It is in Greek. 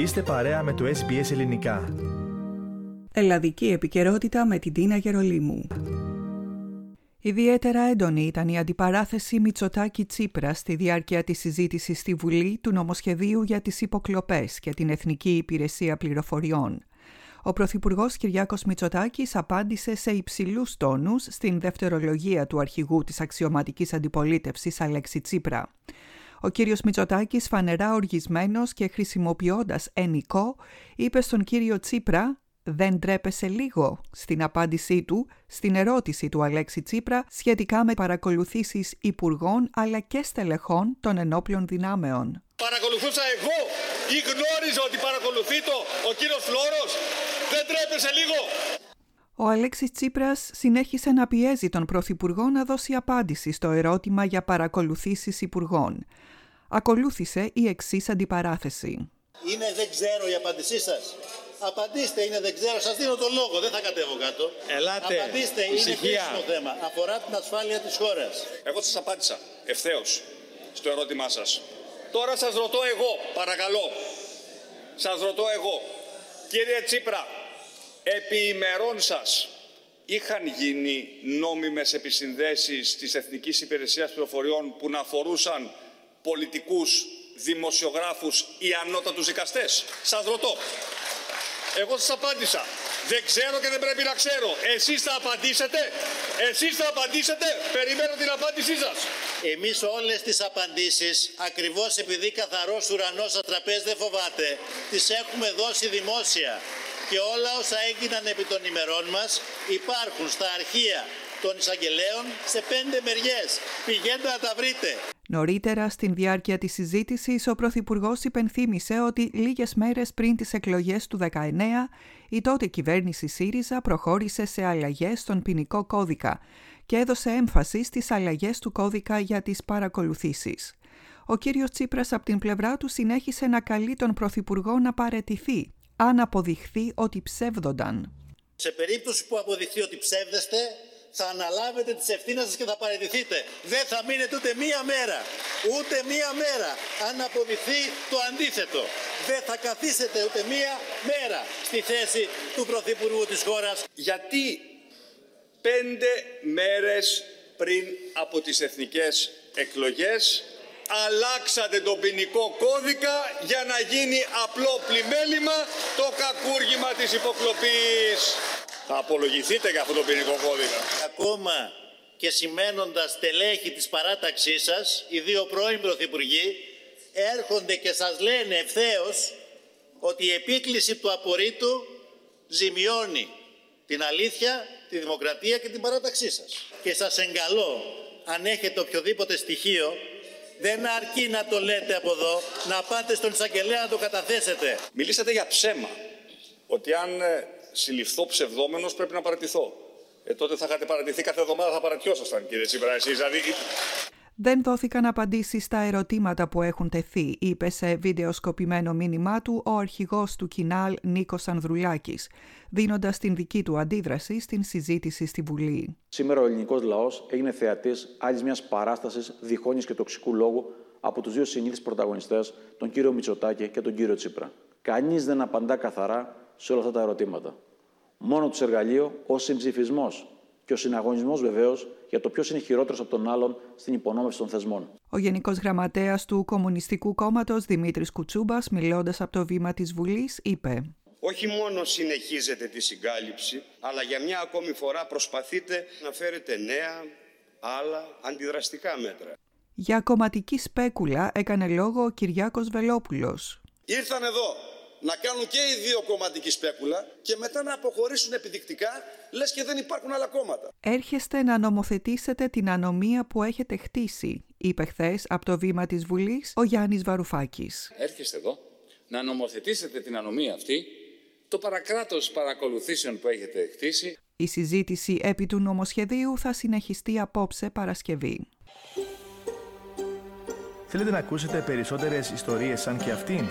Είστε παρέα με το SBS Ελληνικά. Ελλαδική επικαιρότητα με την Τίνα Γερολίμου. Ιδιαίτερα έντονη ήταν η αντιπαράθεση Μητσοτάκη-Τσίπρα στη διάρκεια της συζήτησης στη Βουλή του νομοσχεδίου για τις υποκλοπές και την Εθνική Υπηρεσία Πληροφοριών. Ο Πρωθυπουργός Κυριάκος Μητσοτάκης απάντησε σε υψηλούς τόνους στην δευτερολογία του αρχηγού της αξιωματικής αντιπολίτευσης Αλέξη Τσίπρα. Ο κύριος Μητσοτάκης, φανερά οργισμένος και χρησιμοποιώντας ενικό, είπε στον κύριο Τσίπρα «Δεν ντρέπεσαι λίγο» στην απάντησή του στην ερώτηση του Αλέξη Τσίπρα σχετικά με παρακολουθήσεις υπουργών αλλά και στελεχών των ενόπλων δυνάμεων. Παρακολουθούσα εγώ ή γνώριζα ότι παρακολουθεί ο κύριος Φλώρος. Δεν τρέπεσε λίγο. Ο Αλέξης Τσίπρας συνέχισε να πιέζει τον Πρωθυπουργό να δώσει απάντηση στο ερώτημα για παρακολουθήσεις υπουργών. Ακολούθησε η εξής αντιπαράθεση. Είναι δεν ξέρω η απάντησή σας. Απαντήστε, είναι δεν ξέρω. Σας δίνω τον λόγο, δεν θα κατέβω κάτω. Ελάτε, απαντήστε, είναι κρίσιμο θέμα. Αφορά την ασφάλεια της χώρας. Εγώ σας απάντησα ευθέως στο ερώτημά σας. Τώρα σας ρωτώ εγώ, παρακαλώ, κύριε Τσίπρα, επί ημερών σας είχαν γίνει νόμιμες επισυνδέσεις της Εθνικής Υπηρεσίας Πληροφοριών που να αφορούσαν πολιτικούς, δημοσιογράφους ή ανώτατους δικαστές? Σας ρωτώ. Εγώ σας απάντησα. Δεν ξέρω και δεν πρέπει να ξέρω. Εσείς θα απαντήσετε. Περιμένω την απάντησή σας. Εμείς όλες τις απαντήσεις, ακριβώς επειδή καθαρός ουρανός ατραπές δεν φοβάται, τις έχουμε δώσει δημόσια. Και όλα όσα έγιναν επί των ημερών μας υπάρχουν στα αρχεία των εισαγγελέων σε 5 μεριές. Πηγαίνετε να τα βρείτε. Νωρίτερα, στην διάρκεια της συζήτησης, ο Πρωθυπουργός υπενθύμησε ότι λίγες μέρες πριν τις εκλογές του 19, η τότε κυβέρνηση ΣΥΡΙΖΑ προχώρησε σε αλλαγές στον ποινικό κώδικα και έδωσε έμφαση στις αλλαγές του κώδικα για τις παρακολουθήσεις. Ο κύριος Τσίπρας από την πλευρά του συνέχισε να καλεί τον Πρωθυπουργό να παραιτηθεί, αν αποδειχθεί ότι ψεύδονταν. Σε περίπτωση που αποδειχθεί ότι ψεύδεστε, θα αναλάβετε τις ευθύνες σας και θα παραιτηθείτε. Δεν θα μείνετε ούτε μία μέρα. Αν αποδειχθεί το αντίθετο, δεν θα καθίσετε ούτε μία μέρα στη θέση του Πρωθυπουργού της χώρας. Γιατί 5 μέρες πριν από τις εθνικές εκλογές αλλάξατε τον ποινικό κώδικα για να γίνει απλό πλημέλημα το κακούργημα της υποκλοπής? Θα απολογηθείτε για αυτό το ποινικό κώδικα. Ακόμα και σημαίνοντας τελέχη της παράταξής σας, οι 2 πρώην πρωθυπουργοί έρχονται και σας λένε ευθέως ότι η επίκληση του απορρίτου ζημιώνει την αλήθεια, τη δημοκρατία και την παράταξή σας. Και σας εγκαλώ, αν έχετε οποιοδήποτε στοιχείο, δεν αρκεί να το λέτε από εδώ, να πάτε στον εισαγγελέα να το καταθέσετε. Μιλήσατε για ψέμα, ότι αν συλληφθώ ψευδόμενος πρέπει να παραιτηθώ. Τότε θα είχατε παραιτηθεί, κάθε εβδομάδα θα παρατιώσασταν, κύριε Τσίπρα, εσείς δηλαδή. Δεν δόθηκαν απαντήσεις στα ερωτήματα που έχουν τεθεί, είπε σε βιντεοσκοπημένο μήνυμά του ο αρχηγός του Κινάλ Νίκος Ανδρουλάκης, δίνοντας την δική του αντίδραση στην συζήτηση στη Βουλή. Σήμερα ο ελληνικός λαός έγινε θεατής άλλης μιας παράστασης διχόνοιας και τοξικού λόγου από τους 2 συνήθεις πρωταγωνιστές, τον κύριο Μητσοτάκη και τον κύριο Τσίπρα. Κανείς δεν απαντά καθαρά σε όλα αυτά τα ερωτήματα. Μόνο το εργαλείο ο συμψηφισμός και ο συναγωνισμός βεβαίως για το ποιος είναι χειρότερος από τον άλλον στην υπονόμευση των θεσμών. Ο Γενικός Γραμματέας του Κομμουνιστικού Κόμματος Δημήτρης Κουτσούμπας, μιλώντας από το βήμα της Βουλής, είπε: όχι μόνο συνεχίζετε τη συγκάλυψη, αλλά για μια ακόμη φορά προσπαθείτε να φέρετε νέα, άλλα αντιδραστικά μέτρα. Για κομματική σπέκουλα έκανε λόγο ο Κυριάκος Βελόπουλος. Ήρθαν εδώ να κάνουν και οι 2 κομματική σπέκουλα και μετά να αποχωρήσουν επιδεικτικά, λες και δεν υπάρχουν άλλα κόμματα. Έρχεστε να νομοθετήσετε την ανομία που έχετε χτίσει, είπε χθες από το βήμα της Βουλής ο Γιάννης Βαρουφάκης. Έρχεστε εδώ να νομοθετήσετε την ανομία αυτή, το παρακράτος παρακολουθήσεων που έχετε χτίσει. Η συζήτηση επί του νομοσχεδίου θα συνεχιστεί απόψε Παρασκευή. Θέλετε να ακούσετε περισσότερες ιστορίες σαν και αυτήν?